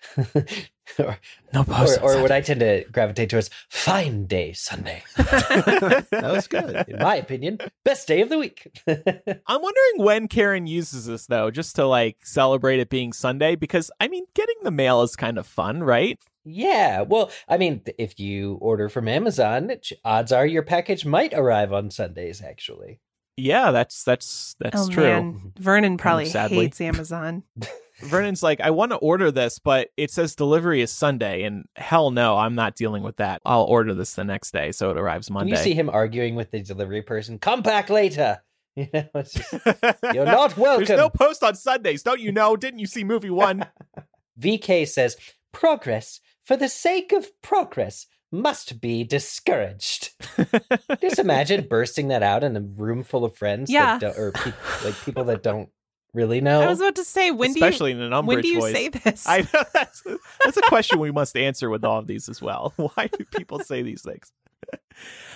or, no post Or, or Sundays. What I tend to gravitate towards, fine day Sunday. That was good. In my opinion, best day of the week. I'm wondering when Karen uses this, though, just to, like, celebrate it being Sunday. Because, I mean, getting the mail is kind of fun, right? Yeah, well, I mean, if you order from Amazon, odds are your package might arrive on Sundays, actually. Yeah, that's that's that's oh, true. Man. Vernon probably Sadly. hates Amazon. Vernon's like, I want to order this, but it says delivery is Sunday, and hell no, I'm not dealing with that. I'll order this the next day, so it arrives Monday. And you see him arguing with the delivery person, come back later. You know, it's just, you're not welcome. There's no post on Sundays, don't you know? Didn't you see movie one? V K says, progress for the sake of progress must be discouraged. Just imagine bursting that out in a room full of friends, yeah, that or pe- like people that don't really know. I was about to say, when especially do you, in an Umbridge when do you voice, say this? I know that's, that's a question we must answer with all of these as well. Why do people say these things?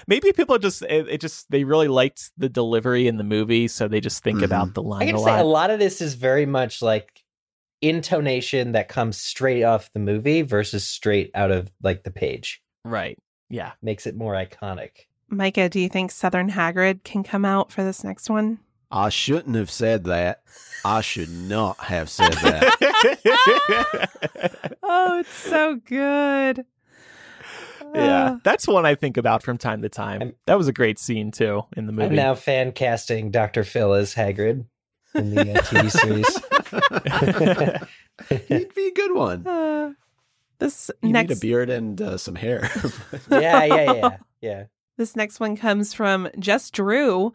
Maybe people just it, it just they really liked the delivery in the movie, so they just think mm-hmm. about the line. I can say lot. a lot of this is very much like intonation that comes straight off the movie versus straight out of like the page. Right. Yeah. Makes it more iconic. Micah, do you think Southern Hagrid can come out for this next one? I shouldn't have said that. I should not have said that. Oh, it's so good. Yeah, that's one I think about from time to time. I'm, that was a great scene, too, in the movie. I'm now fan casting Doctor Phil as Hagrid in the uh, T V series. He'd be a good one. Uh, this you next... need a beard and uh, some hair. yeah, yeah, yeah, yeah. This next one comes from Just Drew.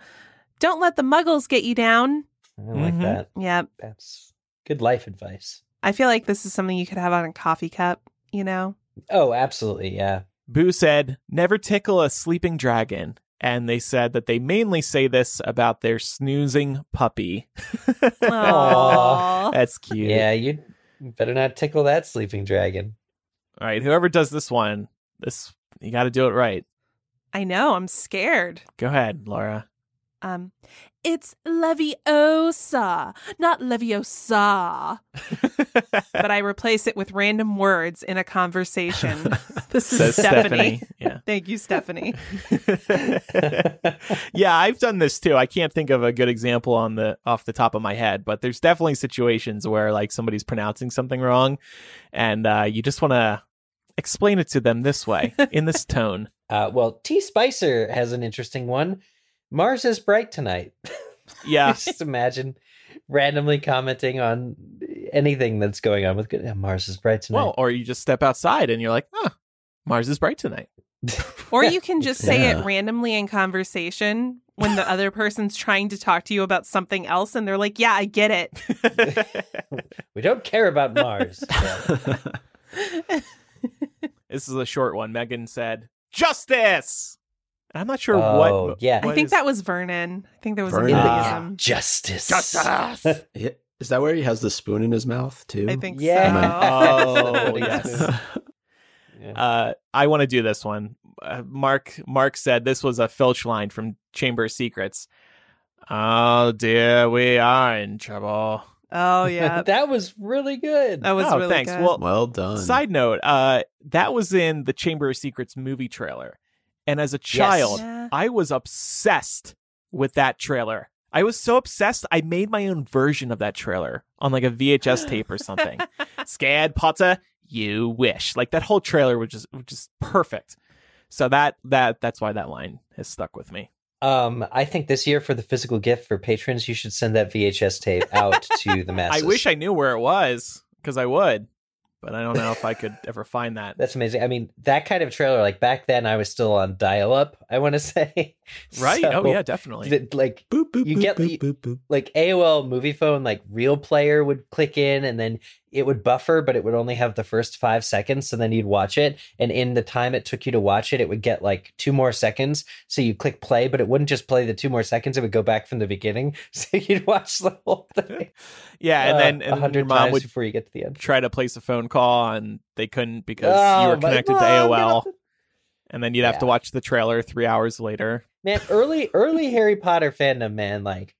Don't let the muggles get you down. I mm-hmm. like that. Yeah. That's good life advice. I feel like this is something you could have on a coffee cup, you know? Oh, absolutely, yeah. Boo said, never tickle a sleeping dragon. And they said that they mainly say this about their snoozing puppy. Aww. That's cute. Yeah, you better not tickle that sleeping dragon. All right, whoever does this one, this you got to do it right. I know, I'm scared. Go ahead, Laura. Um, it's Leviosa, not Leviosa. But I replace it with random words in a conversation. This is so Stephanie. Stephanie. Yeah. Thank you, Stephanie. Yeah, I've done this too. I can't think of a good example on the off the top of my head, but there's definitely situations where like somebody's pronouncing something wrong, and uh, you just want to explain it to them this way, in this tone. Uh, well, T. Spicer has an interesting one. Mars is bright tonight. Yeah. Just imagine randomly commenting on anything that's going on with good. Yeah, Mars is bright tonight. Well, or you just step outside and you're like, huh, Mars is bright tonight. Or you can just say yeah. it randomly in conversation when the other person's trying to talk to you about something else. And they're like, yeah, I get it. We don't care about Mars. So. This is a short one. Megan said, justice. I'm not sure oh, what. Yeah. What I think is... that was Vernon. I think there was Vernon. Ah, justice. Justice. Is that where he has the spoon in his mouth too? I think yeah. so. Oh yes. Yeah. Uh, I want to do this one. Uh, Mark. Mark said this was a Filch line from Chamber of Secrets. Oh dear, we are in trouble. Oh yeah, that was really good. That was oh, really thanks. good. Well, well done. Side note: uh, that was in the Chamber of Secrets movie trailer, and as a child, yes. yeah. I was obsessed with that trailer. I was so obsessed, I made my own version of that trailer on like a V H S tape or something. Scared Potter, you wish. Like that whole trailer was just, was just perfect. So that that that's why that line has stuck with me. Um, I think this year for the physical gift for patrons, you should send that V H S tape out to the masses. I wish I knew where it was because I would, but I don't know if I could ever find that. That's amazing. I mean, that kind of trailer, like back then I was still on dial up, I want to say. Right. So, oh yeah, definitely. Th- like boop, boop, you boop, get boop, boop, boop. Like A O L movie phone, like real player would click in and then it would buffer, but it would only have the first five seconds. And then you'd watch it. And in the time it took you to watch it, it would get like two more seconds. So you click play, but it wouldn't just play the two more seconds. It would go back from the beginning. So you'd watch the whole thing. Yeah. And uh, then and one hundred your mom times would before you get to the end. Try to place a phone call and they couldn't because oh, you were connected mom, to A O L. The... And then you'd yeah. have to watch the trailer three hours later. Man, early, early Harry Potter fandom, man, like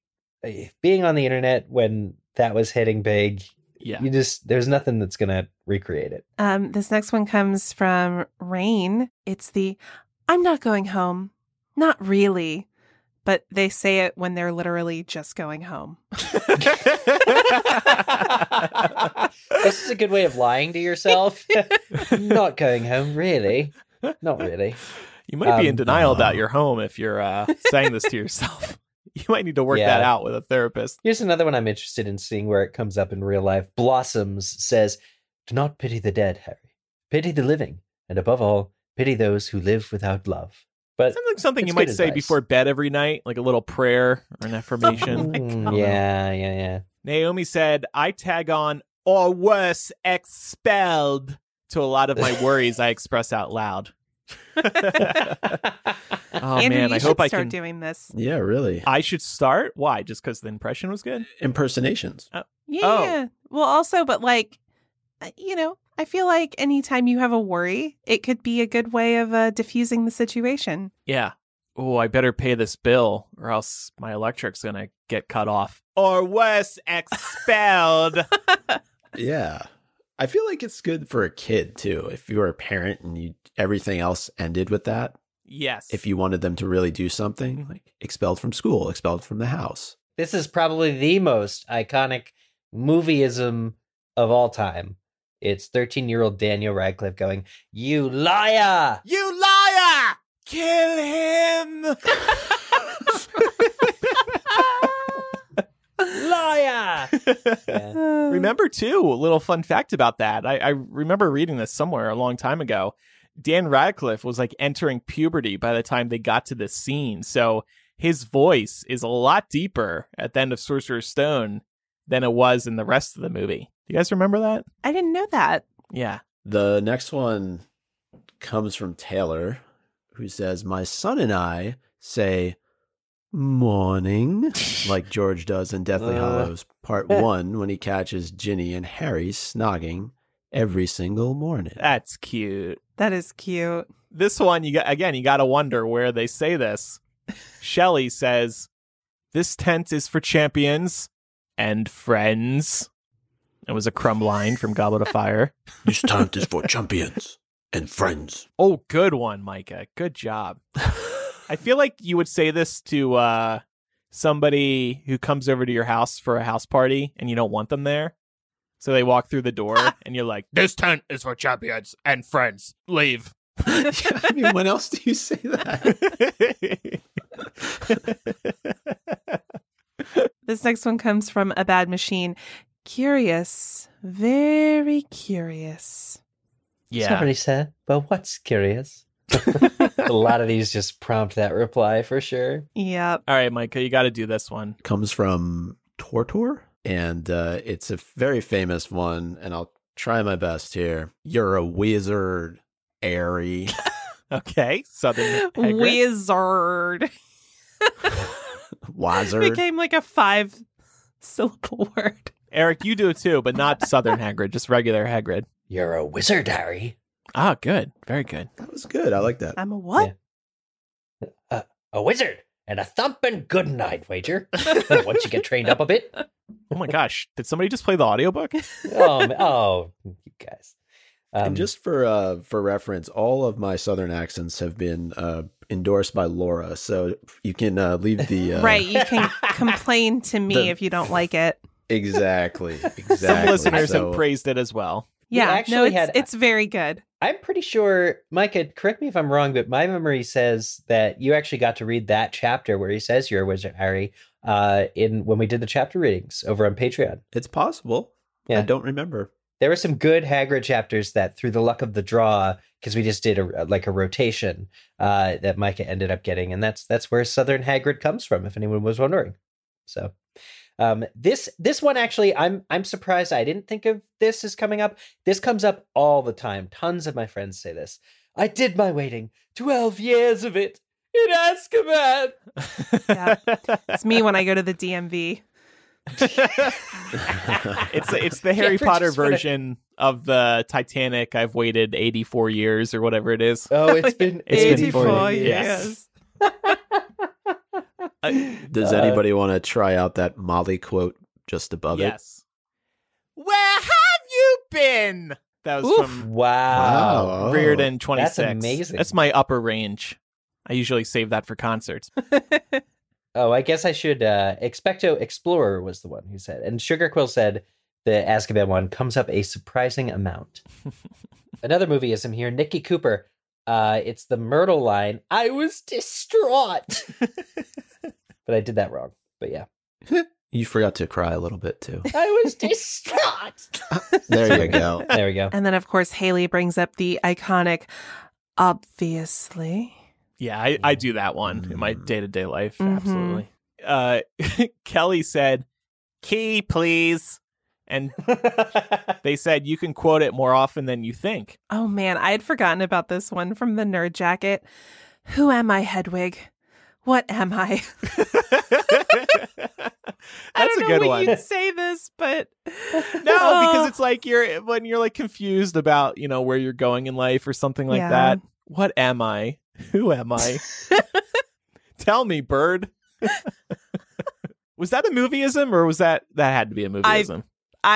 being on the internet when that was hitting big. Yeah, you just there's nothing that's going to recreate it. Um, this next one comes from Rain. It's the I'm not going home. Not really. But they say it when they're literally just going home. This is a good way of lying to yourself. Not going home. Really? Not really. You might um, be in denial uh, about your home if you're uh, saying this to yourself. You might need to work yeah. that out with a therapist. Here's another one I'm interested in seeing where it comes up in real life. Blossoms says, do not pity the dead, Harry. Pity the living. And above all, pity those who live without love. But sounds like something you might say before bed every night, like a little prayer or an affirmation. oh yeah, yeah, yeah. Naomi said, I tag on or worse, expelled to a lot of my worries I express out loud. Oh Andrew, man, I hope I can start doing this. Yeah, really. I should start. Why? Just because the impression was good? Impersonations. Oh. Yeah. Oh. Well, also, but like, you know, I feel like anytime you have a worry, it could be a good way of uh, diffusing the situation. Yeah. Oh, I better pay this bill or else my electric's going to get cut off. Or worse, expelled. Yeah. I feel like it's good for a kid, too. If you were a parent and you everything else ended with that. Yes. If you wanted them to really do something, like expelled from school, expelled from the house. This is probably the most iconic movieism of all time. It's thirteen-year-old Daniel Radcliffe going, you liar! You liar! Kill him! Liar! Yeah. Remember, too, a little fun fact about that. I, I remember reading this somewhere a long time ago. Dan Radcliffe was like entering puberty by the time they got to this scene. So his voice is a lot deeper at the end of Sorcerer's Stone than it was in the rest of the movie. Do you guys remember that? I didn't know that. Yeah. The next one comes from Taylor, who says, my son and I say morning, like George does in Deathly uh, Hallows Part One when he catches Ginny and Harry snogging every single morning. That's cute. That is cute. This one, you got, again, you got to wonder where they say this. Shelley says, this tent is for champions and friends. It was a crumb line from Goblet of Fire. This tent is for champions and friends. Oh, good one, Micah. Good job. I feel like you would say this to uh, somebody who comes over to your house for a house party and you don't want them there. So they walk through the door and you're like, this tent is for champions and friends. Leave. Yeah, I mean, when else do you say that? This next one comes from A Bad Machine. Curious. Very curious. Yeah. Somebody said, but what's curious? A lot of these just prompt that reply for sure. Yeah. All right, Micah, you got to do this one. Comes from Tortor. And uh, it's a very famous one, and I'll try my best here. You're a wizard, Harry. Okay, Southern Hagrid. Wizard. Wazard. It became like a five-syllable word. Eric, you do it too, but not Southern Hagrid, just regular Hagrid. You're a wizard, Harry. Ah, good. Very good. That was good. I like that. I'm a what? Yeah. Uh, a wizard and a thumping good night wager. Once you get trained up a bit. Oh my gosh. Did somebody just play the audiobook? oh, oh, you guys. Um, and just for uh, for reference, all of my Southern accents have been uh, endorsed by Laura, so you can uh, leave the... Uh, right, you can complain to me the, if you don't like it. Exactly, exactly. Some listeners so, have praised it as well. Yeah, we actually no, it's, had, it's very good. I'm pretty sure, Micah, correct me if I'm wrong, but my memory says that you actually got to read that chapter where he says you're a wizard, Harry, uh, in when we did the chapter readings over on Patreon. It's possible. Yeah. I don't remember. There were some good Hagrid chapters that, through the luck of the draw, because we just did a, like a rotation uh, that Micah ended up getting, and that's that's where Southern Hagrid comes from, if anyone was wondering. So um, this this one actually, I'm I'm surprised I didn't think of this as coming up. This comes up all the time. Tons of my friends say this. I did my waiting, twelve years of it in Azkaban. Yeah, it's me when I go to the D M V. it's it's the Harry yeah, Potter version wanna... of the Titanic. I've waited eighty-four years or whatever it is. Oh, it's been it's eighty-four been years. Yes. Does anybody uh, want to try out that Molly quote just above yes. it? Yes. Where have you been? That was Oof. from wow. wow. Reardon twenty-six. That's amazing. That's my upper range. I usually save that for concerts. Oh, I guess I should. Uh, Expecto Explorer was the one who said, and Sugar Quill said the Azkaban one comes up a surprising amount. Another movieism here, Nikki Cooper. Uh, it's the Myrtle line. I was distraught, but I did that wrong. But yeah, you forgot to cry a little bit too. I was distraught. There you go. There we go. And then, of course, Haley brings up the iconic, obviously. Yeah, I, I do that one mm-hmm. in my day-to-day life. Mm-hmm. Absolutely. Uh, Kelly said, key, please. And they said, you can quote it more often than you think. Oh, man, I had forgotten about this one from the Nerd Jacket. Who am I, Hedwig? What am I? That's I don't a good know one. You'd say this, but no, oh. because it's like you're when you're like confused about, you know, where you're going in life or something like yeah. that. What am I? Who am I? Tell me, bird. Was that a movieism or was that that had to be a movieism? I,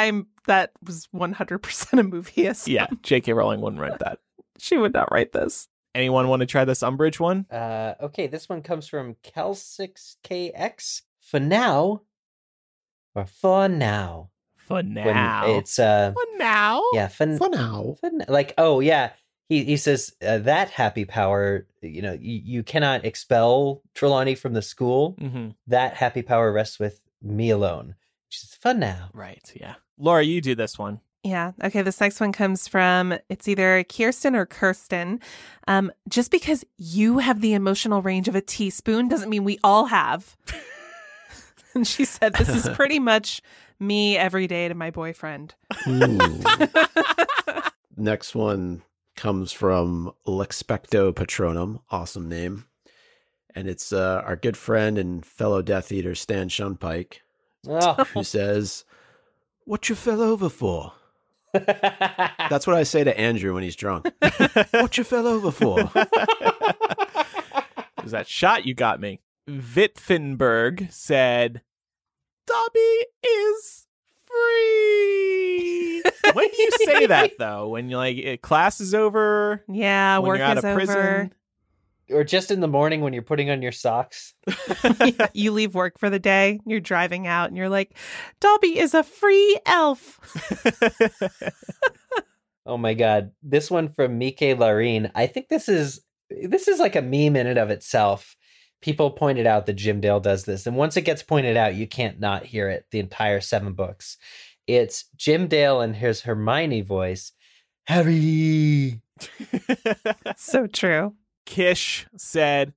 I'm that was one hundred percent a movieism. Yeah, J K Rowling wouldn't write that. She would not write this. Anyone want to try this Umbridge one? Uh, okay, this one comes from Cal six K X. For now, or for now. For now. When it's uh, for now. Yeah, for, for now. For, like, oh yeah. He he says uh, that happy power, you know, you, you cannot expel Trelawney from the school. Mm-hmm. That happy power rests with me alone, which is fun now. Right. Yeah. Laura, you do this one. Yeah. Okay. This next one comes from, it's either Kirsten or Kirsten. Um, just because you have the emotional range of a teaspoon doesn't mean we all have. And she said, this is pretty much me every day to my boyfriend. Next one comes from Lexpecto Patronum, awesome name. And it's uh, our good friend and fellow Death Eater, Stan Shunpike, oh. who says, what you fell over for? That's what I say to Andrew when he's drunk. What you fell over for? It was that shot you got me. Wittenberg said, Dobby is free. When do you say that though? When you're like it, class is over? Yeah, when work you're out is of prison? Over. Or just in the morning when you're putting on your socks? You leave work for the day, you're driving out, and you're like, Dobby is a free elf. Oh my god. This one from Mike Larine. I think this is this is like a meme in and of itself. People pointed out that Jim Dale does this, and once it gets pointed out, you can't not hear it the entire seven books. It's Jim Dale and his Hermione voice. Harry. So true. Kish said,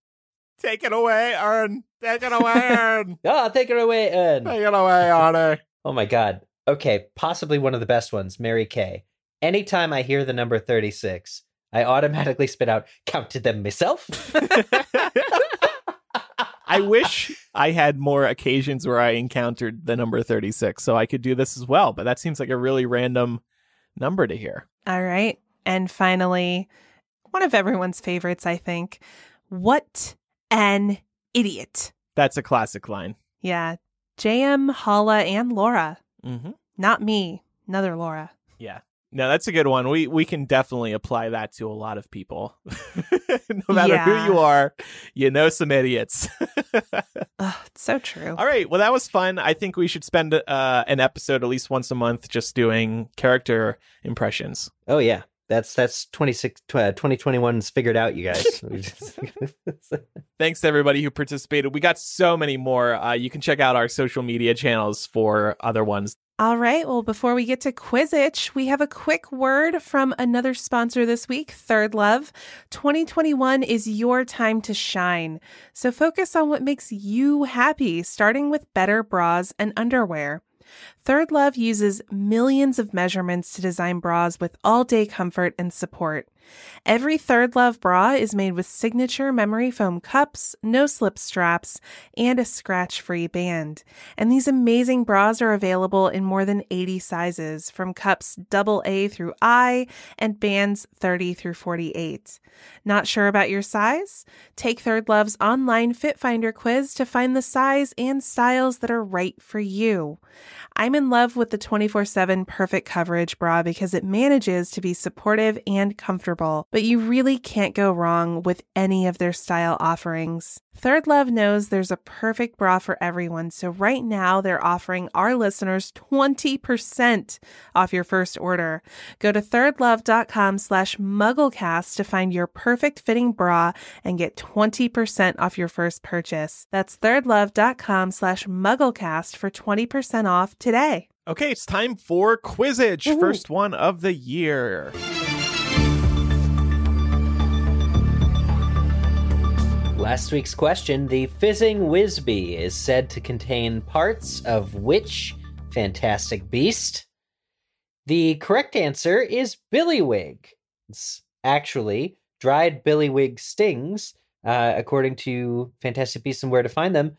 take it away, Ern. Take it away, Ern. Oh, take it away, Ern. Take it away, Ern. Oh, my God. Okay, possibly one of the best ones, Mary Kay. Anytime I hear the number thirty-six, I automatically spit out, counted them myself. I wish I had more occasions where I encountered the number thirty-six so I could do this as well. But that seems like a really random number to hear. All right. And finally, one of everyone's favorites, I think. What an idiot. That's a classic line. Yeah. J M, Hala, and Laura. Mm-hmm. Not me. Another Laura. Yeah. No, that's a good one. We we can definitely apply that to a lot of people. No matter yeah. who you are, you know some idiots. Oh, it's so true. All right. Well, that was fun. I think we should spend uh, an episode at least once a month just doing character impressions. Oh, yeah. That's that's twenty-six, uh, twenty twenty-one's figured out, you guys. Thanks to everybody who participated. We got so many more. Uh, you can check out our social media channels for other ones. All right. Well, before we get to Quizzitch, we have a quick word from another sponsor this week, ThirdLove. twenty twenty-one is your time to shine. So focus on what makes you happy, starting with better bras and underwear. ThirdLove uses millions of measurements to design bras with all-day comfort and support. Every ThirdLove bra is made with signature memory foam cups, no-slip straps, and a scratch-free band. And these amazing bras are available in more than eighty sizes, from cups double A through I and bands thirty through forty-eight. Not sure about your size? Take ThirdLove's online Fit Finder quiz to find the size and styles that are right for you. I'm in love with the twenty-four seven Perfect Coverage bra because it manages to be supportive and comfortable, but you really can't go wrong with any of their style offerings. ThirdLove knows there's a perfect bra for everyone, so right now they're offering our listeners twenty percent off your first order. Go to thirdlove.com slash MuggleCast to find your perfect fitting bra and get twenty percent off your first purchase. That's thirdlove.com slash MuggleCast for twenty percent off today. Okay, it's time for Quizzitch, Ooh. First one of the year. Last week's question, the Fizzing Whizbee is said to contain parts of which Fantastic Beast? The correct answer is Billywig. It's actually dried Billywig stings, uh, according to Fantastic Beasts and Where to Find Them,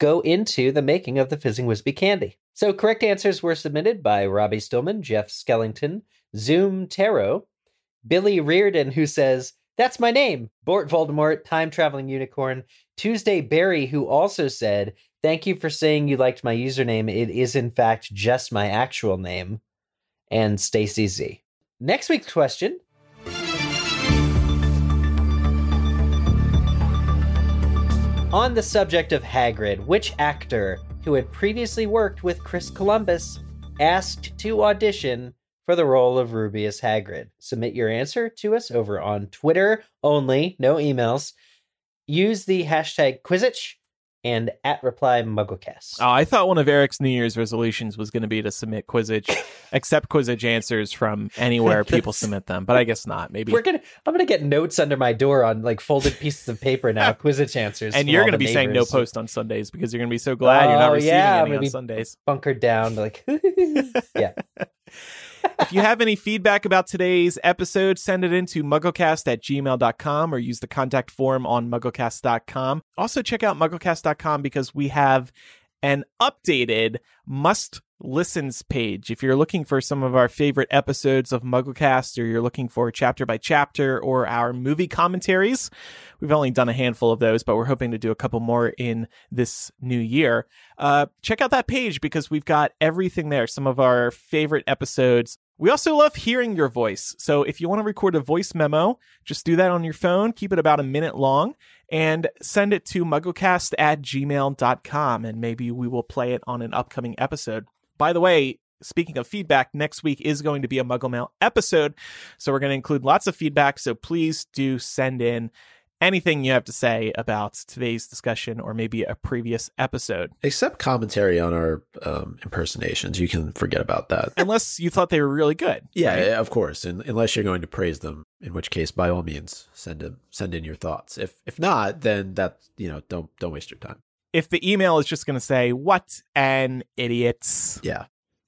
go into the making of the Fizzing Whizbee candy. So correct answers were submitted by Robbie Stillman, Jeff Skellington, Zoom Taro, Billy Reardon, who says, "That's my name, Bort Voldemort, time-traveling unicorn." Tuesday Barry, who also said, "Thank you for saying you liked my username. It is, in fact, just my actual name." And Stacy Z. Next week's question. On the subject of Hagrid, which actor who had previously worked with Chris Columbus asked to audition for the role of Rubeus Hagrid? Submit your answer to us over on Twitter only, no emails. Use the hashtag Quizzitch and at reply MuggleCast. Oh, I thought one of Eric's New Year's resolutions was going to be to submit Quizzitch, accept Quizzitch answers from anywhere people submit them, but I guess not. Maybe we're gonna. I'm gonna get notes under my door on like folded pieces of paper now. Quizzitch answers, and you're gonna be neighbors. Saying no post on Sundays because you're gonna be so glad oh, you're not receiving yeah, any I'm on be Sundays. Bunkered down, like yeah. If you have any feedback about today's episode, send it in to mugglecast at gmail dot com or use the contact form on mugglecast dot com. Also, check out mugglecast dot com because we have an updated must listens page. If you're looking for some of our favorite episodes of MuggleCast, or you're looking for chapter by chapter or our movie commentaries, we've only done a handful of those, but we're hoping to do a couple more in this new year. Uh, check out that page because we've got everything there. Some of our favorite episodes. We also love hearing your voice. So if you want to record a voice memo, just do that on your phone. Keep it about a minute long and send it to mugglecast at gmail dot com. And maybe we will play it on an upcoming episode. By the way, speaking of feedback, next week is going to be a Muggle Mail episode, so we're going to include lots of feedback, so please do send in anything you have to say about today's discussion or maybe a previous episode. Except commentary on our um, impersonations. You can forget about that. Unless you thought they were really good. Yeah, right? Of course, and unless you're going to praise them, in which case, by all means, send in, send in your thoughts. If if not, then that, you know, don't don't waste your time. If the email is just going to say, "What an idiot," yeah,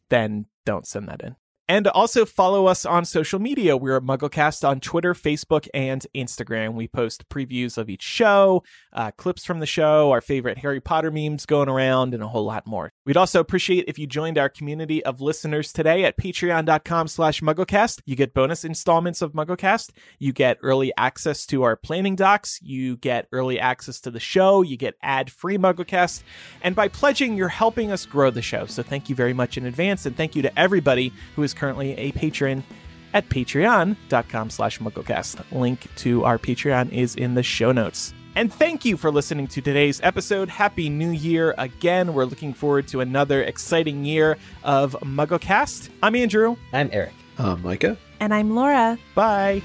then don't send that in. And also follow us on social media. We're at MuggleCast on Twitter, Facebook, and Instagram. We post previews of each show, uh, clips from the show, our favorite Harry Potter memes going around, and a whole lot more. We'd also appreciate if you joined our community of listeners today at patreon.com slash MuggleCast. You get bonus installments of MuggleCast. You get early access to our planning docs. You get early access to the show. You get ad-free MuggleCast. And by pledging, you're helping us grow the show. So thank you very much in advance. And thank you to everybody who is currently a patron at patreon.com slash MuggleCast. Link to our Patreon is in the show notes. And thank you for listening to today's episode. Happy New Year again. We're looking forward to another exciting year of MuggleCast. I'm Andrew. I'm Eric. I'm Micah. And I'm Laura. Bye.